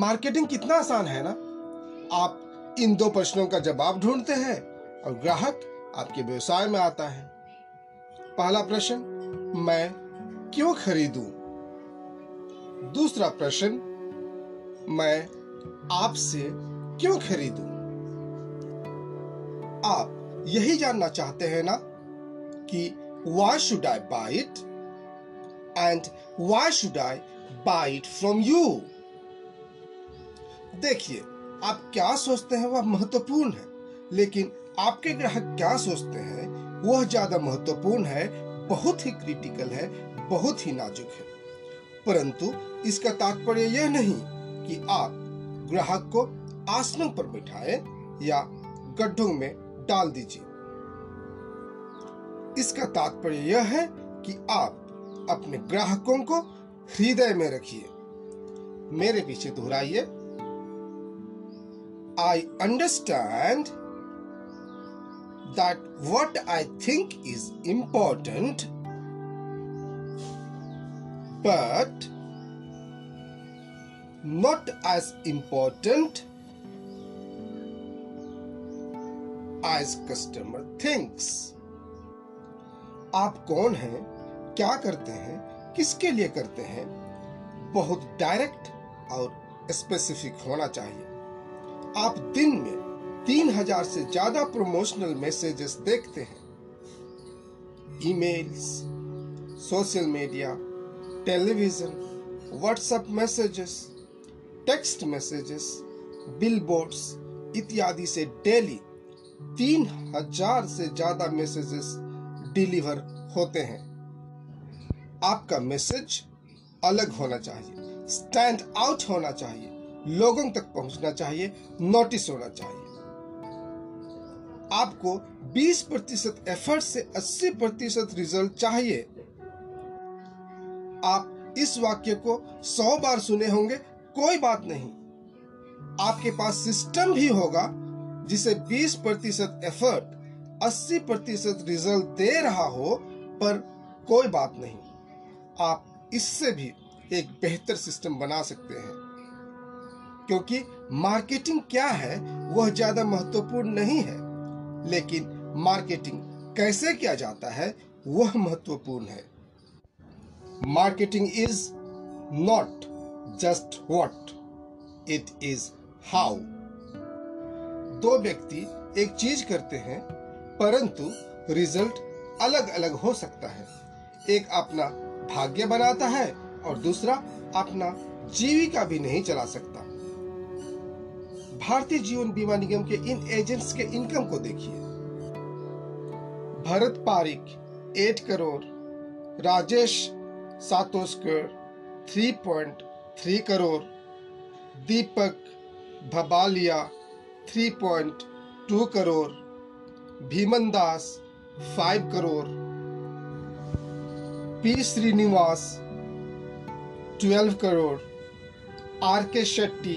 Marketing कितना आसान है ना। आप इन दो प्रश्नों का जवाब ढूंढते हैं और ग्राहक आपके व्यवसाय में आता है। पहला प्रश्न, मैं क्यों खरीदूं? दूसरा प्रश्न, मैं आपसे क्यों खरीदूं? आप यही जानना चाहते हैं ना कि why should I buy it and why should I buy it from you। देखिए, आप क्या सोचते हैं वह महत्वपूर्ण है, लेकिन आपके ग्राहक क्या सोचते हैं वह ज्यादा महत्वपूर्ण है, बहुत ही क्रिटिकल है, बहुत ही नाजुक है। परंतु इसका तात्पर्य यह नहीं कि आप ग्राहक को आसमान पर बिठाएं या गड्ढों में डाल दीजिए। इसका तात्पर्य यह है कि आप अपने ग्राहकों को हृदय में रखिए। मेरे पीछे दोहराइए, I understand that what I think is important, but not as important as customer thinks। आप कौन हैं, क्या करते हैं, किसके लिए करते हैं, बहुत डायरेक्ट और स्पेसिफिक होना चाहिए। आप दिन में 3000 से ज्यादा प्रमोशनल मैसेजेस देखते हैं, emails, social media, television, WhatsApp messages, text messages, billboards इत्यादि से डेली 3000 से ज्यादा मैसेजेस डिलीवर होते हैं। आपका मैसेज अलग होना चाहिए, स्टैंड आउट होना चाहिए, लोगों तक पहुंचना चाहिए, नोटिस होना चाहिए। आपको 20% एफर्ट से 80% रिजल्ट चाहिए। आप इस वाक्य को 100 बार सुने होंगे, कोई बात नहीं। आपके पास सिस्टम भी होगा जिसे 20% एफर्ट 80% रिजल्ट दे रहा हो, पर कोई बात नहीं, आप इससे भी एक बेहतर सिस्टम बना सकते हैं। क्योंकि मार्केटिंग क्या है वह ज्यादा महत्वपूर्ण नहीं है, लेकिन मार्केटिंग कैसे किया जाता है वह महत्वपूर्ण है। Marketing is not just what, it is how. दो व्यक्ति एक चीज करते हैं, परंतु रिजल्ट अलग अलग हो सकता है। एक अपना भाग्य बनाता है और दूसरा अपना जीविका भी नहीं चला सकता। भारतीय जीवन बीमा निगम के इन एजेंट्स के इनकम को देखिए। Bharat Parik 8 crore, Rajesh Satoskar 3.3 crore, Deepak Bhabaliya 3.2 crore, Bheeman Das 5 crore, P Srinivas 12 crore, R K Shetty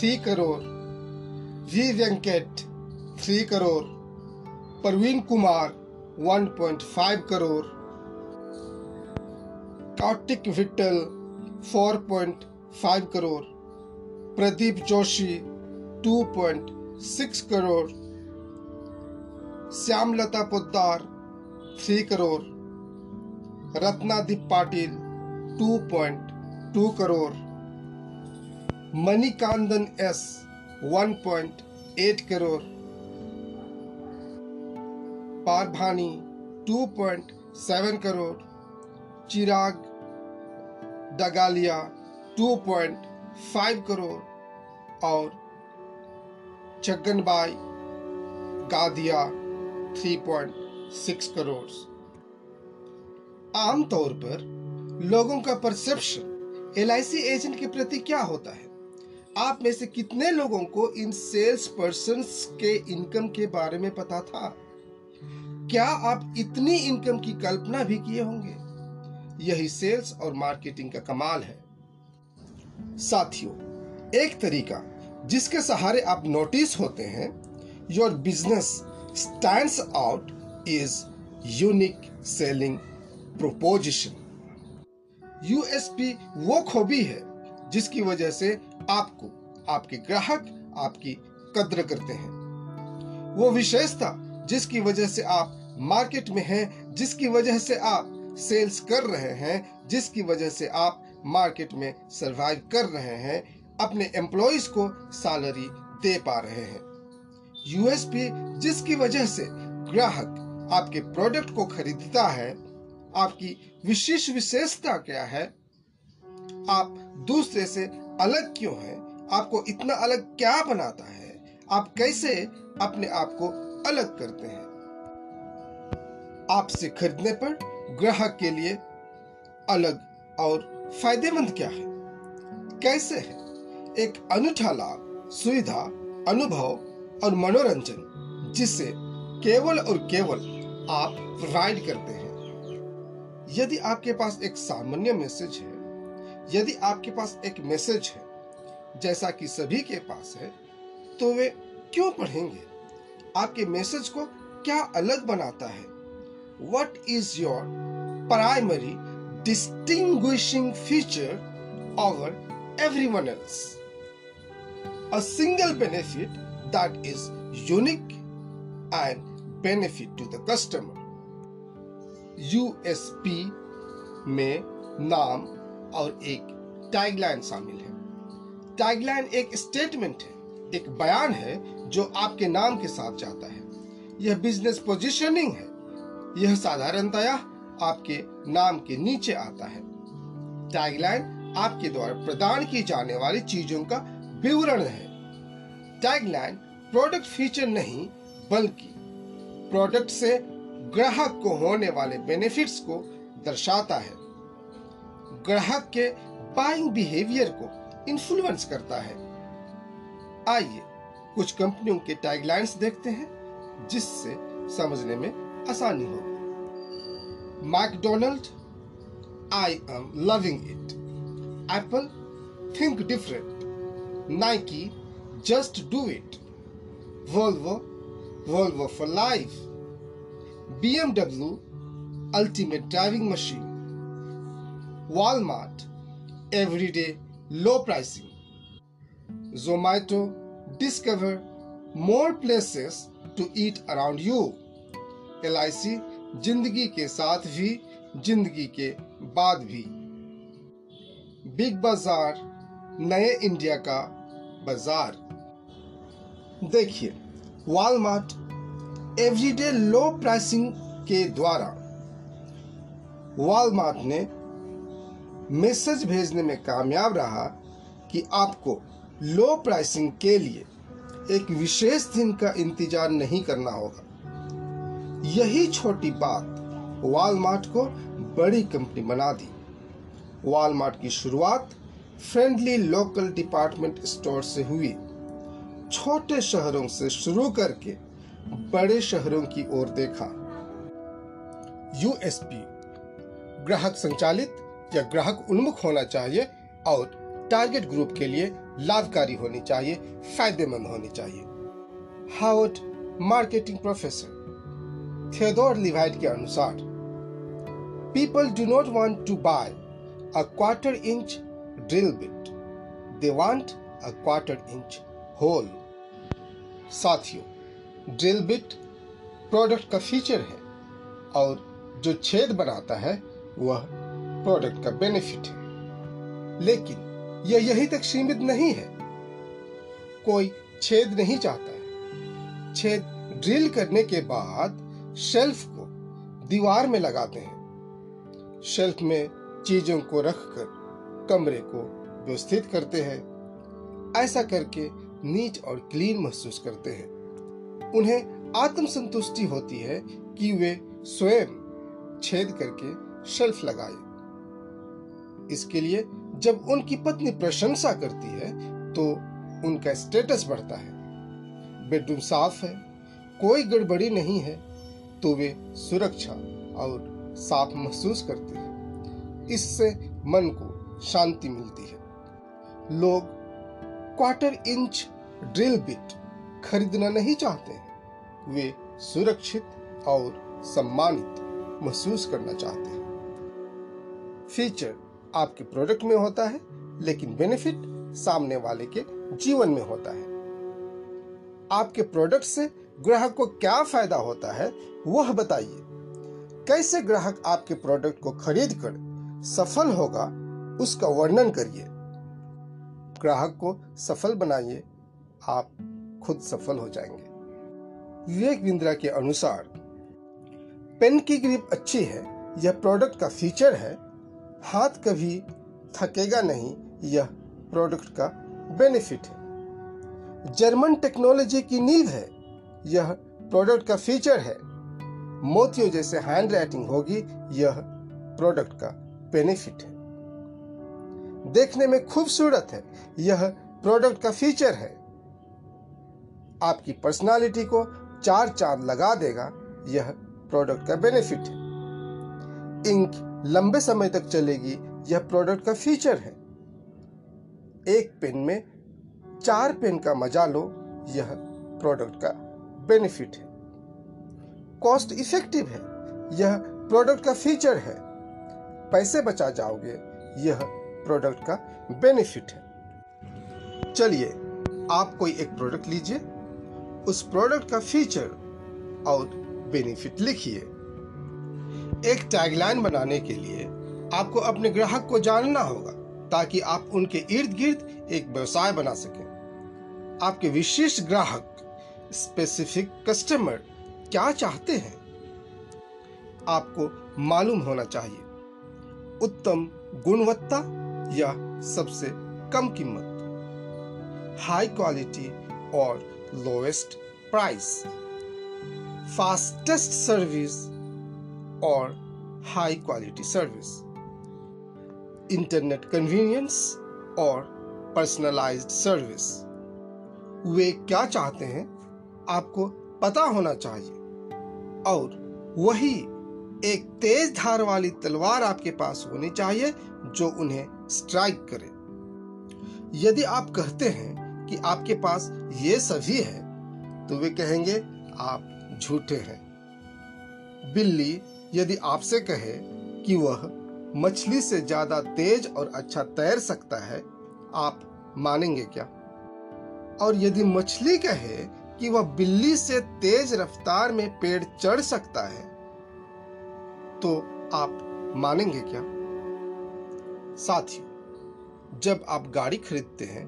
3 crore, V Venkat 3 crore, Parveen Kumar 1.5 crore, Karthik Vittal 4.5 crore, Pradeep Joshi 2.6 crore, Shyamlata Poddar 3 crore, Ratnadeep Patil 2.2 crore, Manikandan S 1.8 crore, Parbhani 2.7 crore, Chirag Dagaliya 2.5 crore और छगनबाई गादिया 3.6 करोड़। आमतौर पर लोगों का परसेप्शन LIC एजेंट के प्रति क्या होता है? आप में से कितने लोगों को इन सेल्स पर्सन्स के इनकम के बारे में पता था? क्या आप इतनी इनकम की कल्पना भी किए होंगे? यही सेल्स और मार्केटिंग का कमाल है। साथियों, एक तरीका जिसके सहारे आप नोटिस होते हैं, your business stands out is unique selling proposition। USP वो खूबी है जिसकी वजह से आपको आपके ग्राहक आपकी कद्र करते हैं। वो विशेषता जिसकी वजह से आप मार्केट में हैं, जिसकी वजह से आप सेल्स कर रहे हैं, जिसकी वजह से आप मार्केट में सर्वाइव कर रहे हैं, अपने एम्प्लॉइज को सैलरी दे पा रहे हैं। यूएसपी जिसकी वजह से ग्राहक आपके प्रोडक्ट को खरीदता है। आपकी विशेष विशेषता क्या है? आप दूसरे से अलग क्यों हैं? आपको इतना अलग क्या बनाता है? आप कैसे अपने आप को अलग करते हैं? आपसे खरीदने पर ग्राहक के लिए अलग और फायदेमंद क्या है? कैसे है? एक अनूठा लाभ, सुविधा, अनुभव और मनोरंजन जिसे केवल और केवल आप प्रोवाइड करते हैं। यदि आपके पास एक सामान्य मैसेज है, यदि आपके पास एक मैसेज है जैसा कि सभी के पास है, तो वे क्यों पढ़ेंगे? आपके मैसेज को क्या अलग बनाता है? What is your primary distinguishing feature over everyone else? A single benefit that is unique and benefit to the customer. USP में नाम और एक टैगलाइन शामिल है। टैगलाइन एक स्टेटमेंट है, एक बयान है जो आपके नाम के साथ जाता है। यह बिजनेस पोजीशनिंग है। यह साधारणतया आपके नाम के नीचे आता है। टैगलाइन आपके द्वारा प्रदान की जाने वाली चीजों का विवरण है। टैगलाइन प्रोडक्ट फीचर नहीं, बल्कि प्रोडक्ट से ग्राहक को होने वाले बेनिफिट्स को दर्शाता है। ग्राहक के बाइंग बिहेवियर को इन्फ्लुएंस करता है। आइए कुछ कंपनियों के टैगलाइंस देखते हैं जिससे समझने में आसानी होगी। McDonald, I am loving it. Apple, think different. Nike, just do it. Volvo, Volvo for life. BMW, ultimate driving machine. Walmart, everyday low pricing. Zomato, discover more places to eat around you. LIC, जिंदगी के साथ भी, जिंदगी के बाद भी। Big बाजार, नए इंडिया का बाजार। देखिए, वॉलमार्ट एवरीडे लो प्राइसिंग के द्वारा वॉलमार्ट ने मैसेज भेजने में कामयाब रहा कि आपको लो प्राइसिंग के लिए एक विशेष दिन का इंतजार नहीं करना होगा। यही छोटी बात वॉलमार्ट को बड़ी कंपनी बना दी। वॉलमार्ट की शुरुआत फ्रेंडली लोकल डिपार्टमेंट स्टोर से हुई। छोटे शहरों से शुरू करके बड़े शहरों की ओर देखा। यूएसपी ग्राहक संचालित या ग्राहक उन्मुख होना चाहिए और टारगेट ग्रुप के लिए लाभकारी होनी चाहिए, फायदेमंद होनी चाहिए। Harvard marketing professor Theodore Levitt के अनुसार, people do not want to buy a quarter inch drill bit, they want a quarter inch hole. साथियों, ड्रिल बिट प्रोडक्ट का फीचर है और जो छेद बनाता है वह प्रोडक्ट का बेनिफिट है। लेकिन यह यहीं तक सीमित नहीं है। कोई छेद नहीं चाहता है। छेद ड्रिल करने के बाद शेल्फ को दीवार में लगाते हैं। शेल्फ में चीजों को रखकर कमरे को व्यवस्थित करते हैं। ऐसा करके नीट और क्लीन महसूस करते हैं। उन्हें आत्मसंतुष्टि होती है कि वे स्वयं छेद करके शेल्फ लगाए। इसके लिए जब उनकी पत्नी प्रशंसा करती है तो उनका स्टेटस बढ़ता है। बेडरूम साफ है, कोई गड़बड़ी नहीं है, तो वे सुरक्षा और साफ महसूस करते हैं। इससे मन को शांति मिलती है। लोग क्वार्टर इंच ड्रिल बिट खरीदना नहीं चाहते हैं। वे सुरक्षित और सम्मानित महसूस करना चाहते हैं। फीचर आपके प्रोडक्ट में होता है लेकिन बेनिफिट सामने वाले के जीवन में होता है। आपके प्रोडक्ट से ग्राहक को क्या फायदा होता है वह बताइए। कैसे ग्राहक आपके प्रोडक्ट को खरीदकर सफल होगा उसका वर्णन करिए। ग्राहक को सफल बनाइए, आप खुद सफल हो जाएंगे। विवेक बिंद्रा के अनुसार पेन की ग्रिप अच्छी है, यह प्रोडक्ट का फीचर है। हाथ कभी थकेगा नहीं, यह प्रोडक्ट का बेनिफिट है। जर्मन टेक्नोलॉजी की नींव है, यह प्रोडक्ट का फीचर है। मोतियों जैसे हैंड राइटिंग होगी, यह प्रोडक्ट का बेनिफिट है। देखने में खूबसूरत है, यह प्रोडक्ट का फीचर है। आपकी पर्सनालिटी को चार चांद लगा देगा, यह प्रोडक्ट का बेनिफिट है। इंक लंबे समय तक चलेगी, यह प्रोडक्ट का फीचर है। एक पेन में चार पेन का मजा लो, यह प्रोडक्ट का बेनिफिट है। कॉस्ट इफेक्टिव है, यह प्रोडक्ट का फीचर है। पैसे बचा जाओगे, यह प्रोडक्ट का बेनिफिट है। चलिए आप कोई एक प्रोडक्ट लीजिए, उस प्रोडक्ट का फीचर और बेनिफिट लिखिए। एक टैगलाइन बनाने के लिए आपको अपने ग्राहक को जानना होगा ताकि आप उनके इर्द गिर्द एक व्यवसाय बना सकें। आपके विशिष्ट ग्राहक स्पेसिफिक कस्टमर क्या चाहते हैं आपको मालूम होना चाहिए। उत्तम गुणवत्ता या सबसे कम कीमत, हाई क्वालिटी और लोएस्ट प्राइस, फास्टेस्ट सर्विस और high quality service, internet convenience और पर्सनलाइज्ड सर्विस। वे क्या चाहते हैं आपको पता होना चाहिए और वही एक तेज धार वाली तलवार आपके पास होनी चाहिए जो उन्हें स्ट्राइक करे। यदि आप कहते हैं कि आपके पास ये सभी है तो वे कहेंगे आप झूठे हैं। बिल्ली यदि आपसे कहे कि वह मछली से ज्यादा तेज और अच्छा तैर सकता है, आप मानेंगे क्या? और यदि मछली कहे कि वह बिल्ली से तेज रफ्तार में पेड़ चढ़ सकता है तो आप मानेंगे क्या? साथियों, जब आप गाड़ी खरीदते हैं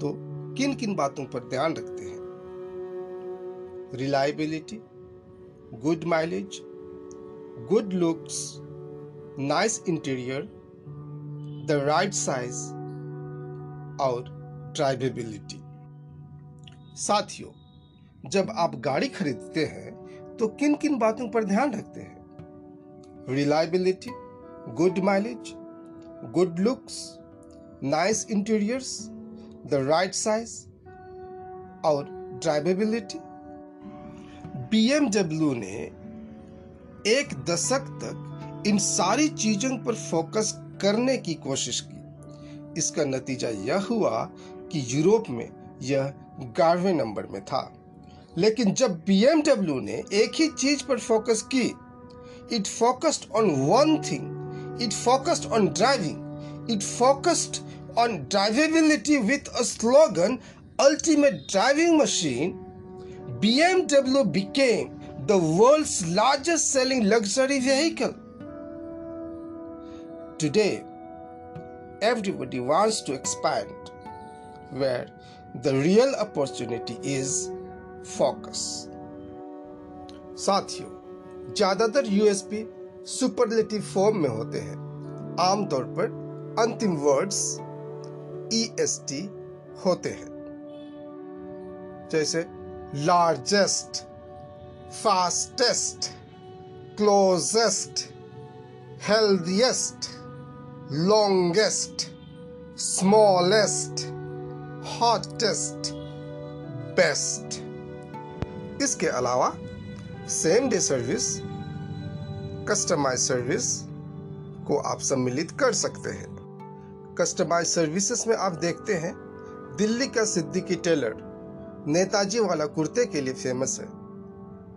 तो किन किन बातों पर ध्यान रखते हैं? Reliability, good mileage, good looks, nice interior, the right size और ड्राइवेबिलिटी। साथियों, जब आप गाड़ी खरीदते हैं तो किन किन बातों पर ध्यान रखते हैं? Reliability, good mileage, good looks, nice interiors, the right size और ड्राइवेबिलिटी। BMW ने एक दशक तक इन सारी चीजों पर फोकस करने की कोशिश की। इसका नतीजा यह हुआ कि यूरोप में यह 11वें नंबर में था, लेकिन जब BMW ने एक ही चीज पर फोकस की, it focused on one thing, it focused on driving, it focused on drivability with a slogan ultimate driving machine, BMW became the world's largest selling luxury vehicle. Today, everybody wants to expand where the real opportunity is focus. साथियों, ज्यादातर USP superlative form में होते हैं। आमतौर पर अंतिम words EST होते हैं, जैसे largest, fastest, closest, healthiest, longest, smallest, hottest, best. इसके अलावा same day service, customise service को आप सम्मिलित कर सकते हैं। कस्टमाइज सर्विसेज में आप देखते हैं दिल्ली का सिद्दीकी टेलर नेताजी वाला कुर्ते के लिए फेमस है।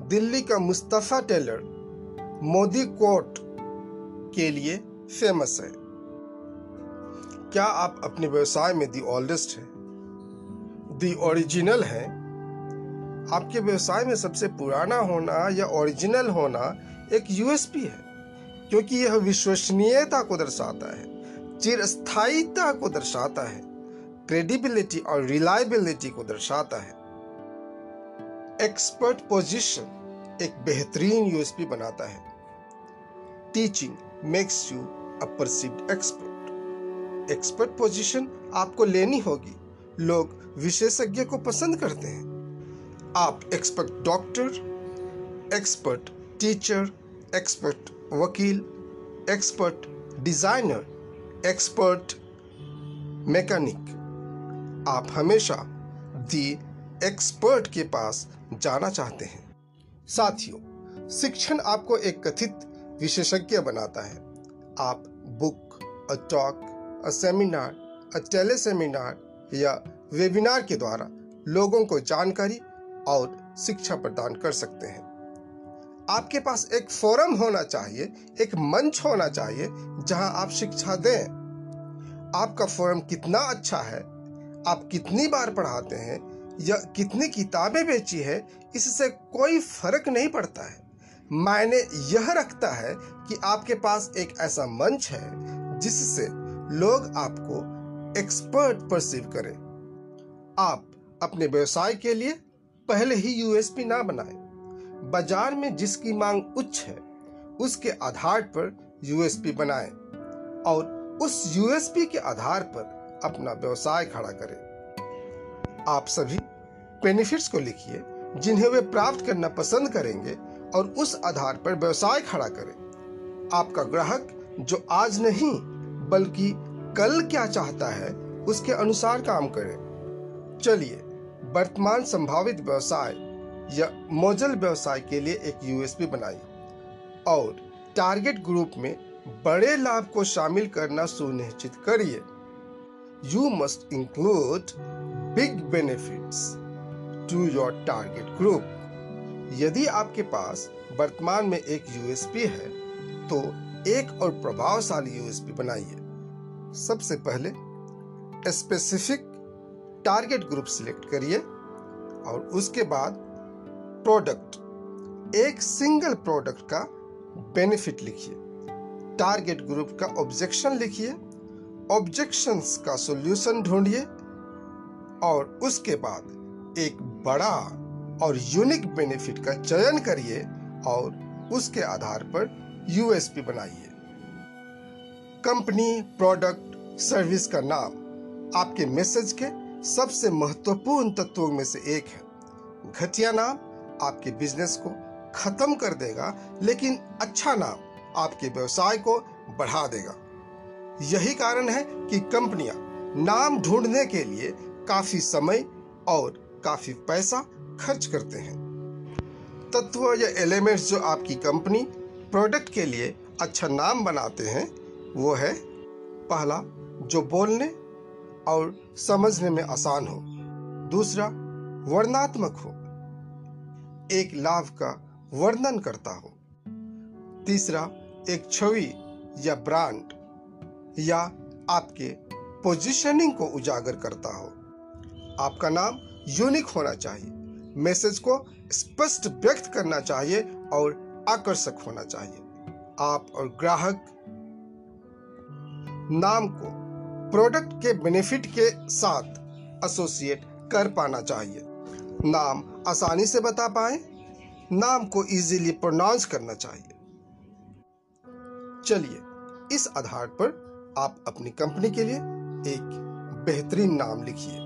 दिल्ली का मुस्तफ़ा टेलर मोदी कोट के लिए फेमस है। क्या आप अपने व्यवसाय में दी ऑल्डेस्ट हैं, दी ओरिजिनल हैं? आपके व्यवसाय में सबसे पुराना होना या ओरिजिनल होना एक यूएसपी है, क्योंकि यह विश्वसनीयता को दर्शाता है, चिरस्थायीता को दर्शाता है, क्रेडिबिलिटी और रिलायबिलिटी को दर्शाता है। एक्सपर्ट पोजीशन एक बेहतरीन यूएसपी बनाता है। Teaching makes you a perceived expert. Expert position आपको लेनी होगी, लोग विशेषज्ञ को पसंद करते हैं। आप expert doctor, expert teacher, expert वकील, एक्सपर्ट डिजाइनर, एक्सपर्ट मैकेनिक, आप हमेशा दी एक्सपर्ट के पास जाना चाहते हैं। साथियों, शिक्षण आपको एक कथित विशेषज्ञ बनाता है। आप book, a talk, a seminar, a tele seminar या वेबिनार के द्वारा लोगों को जानकारी और शिक्षा प्रदान कर सकते हैं। आपके पास एक फोरम होना चाहिए, एक मंच होना चाहिए जहां आप शिक्षा दें। आपका फोरम कितना अच्छा है, आप कितनी बार पढ़ाते हैं या कितनी किताबें बेची है, इससे कोई फर्क नहीं पड़ता है। मायने यह रखता है कि आपके पास एक ऐसा मंच है जिससे लोग आपको एक्सपर्ट परसीव करें। आप अपने व्यवसाय के लिए पहले ही यूएसपी ना बनाएं। बाजार में जिसकी मांग उच्च है उसके आधार पर यूएसपी बनाएं और उस यूएसपी के आधार पर अपना व्यवसाय खड़ा करें। आप सभी बेनिफिट्स को लिखिए जिन्हें वे प्राप्त करना पसंद करेंगे और उस आधार पर व्यवसाय खड़ा करें। आपका ग्राहक जो आज नहीं बल्कि कल क्या चाहता है उसके अनुसार काम करें। चलिए वर्तमान संभावित व्यवसाय या मॉडल व्यवसाय के लिए एक यूएसपी बनाएं और टारगेट ग्रुप में बड़े लाभ को शामिल करना सुनिश्चित करिए। You must include big benefits to your target group. यदि आपके पास वर्तमान में एक यूएसपी है तो एक और प्रभावशाली यूएसपी बनाइए। सबसे पहले स्पेसिफिक टारगेट ग्रुप सिलेक्ट करिए और उसके बाद प्रोडक्ट, एक सिंगल प्रोडक्ट का बेनिफिट लिखिए। टारगेट ग्रुप का ऑब्जेक्शन लिखिए, ऑब्जेक्शंस का सॉल्यूशन ढूंढिए और उसके बाद एक बड़ा और यूनिक बेनिफिट का चयन करिए और उसके आधार पर यूएसपी बनाइए। कंपनी, प्रोडक्ट, सर्विस का नाम आपके मैसेज के सबसे महत्वपूर्ण तत्वों में से एक है। घटिया नाम आपके बिजनेस को खत्म कर देगा, लेकिन अच्छा नाम आपके व्यवसाय को बढ़ा देगा। यही कारण है कि कंपनियां नाम ढूंढने के लिए काफी समय और काफी पैसा खर्च करते हैं। तत्व या एलिमेंट्स जो आपकी कंपनी, प्रोडक्ट के लिए अच्छा नाम बनाते हैं वो है पहला, जो बोलने और समझने में आसान हो। दूसरा, वर्णनात्मक हो, एक लाभ का वर्णन करता हो। तीसरा, एक छवि या ब्रांड या आपके पोजीशनिंग को उजागर करता हो। आपका नाम यूनिक होना चाहिए, मैसेज को स्पष्ट व्यक्त करना चाहिए और आकर्षक होना चाहिए। आप और ग्राहक नाम को प्रोडक्ट के बेनिफिट के साथ एसोसिएट कर पाना चाहिए। नाम आसानी से बता पाए, नाम को इजीली प्रोनाउंस करना चाहिए। चलिए इस आधार पर आप अपनी कंपनी के लिए एक बेहतरीन नाम लिखिए।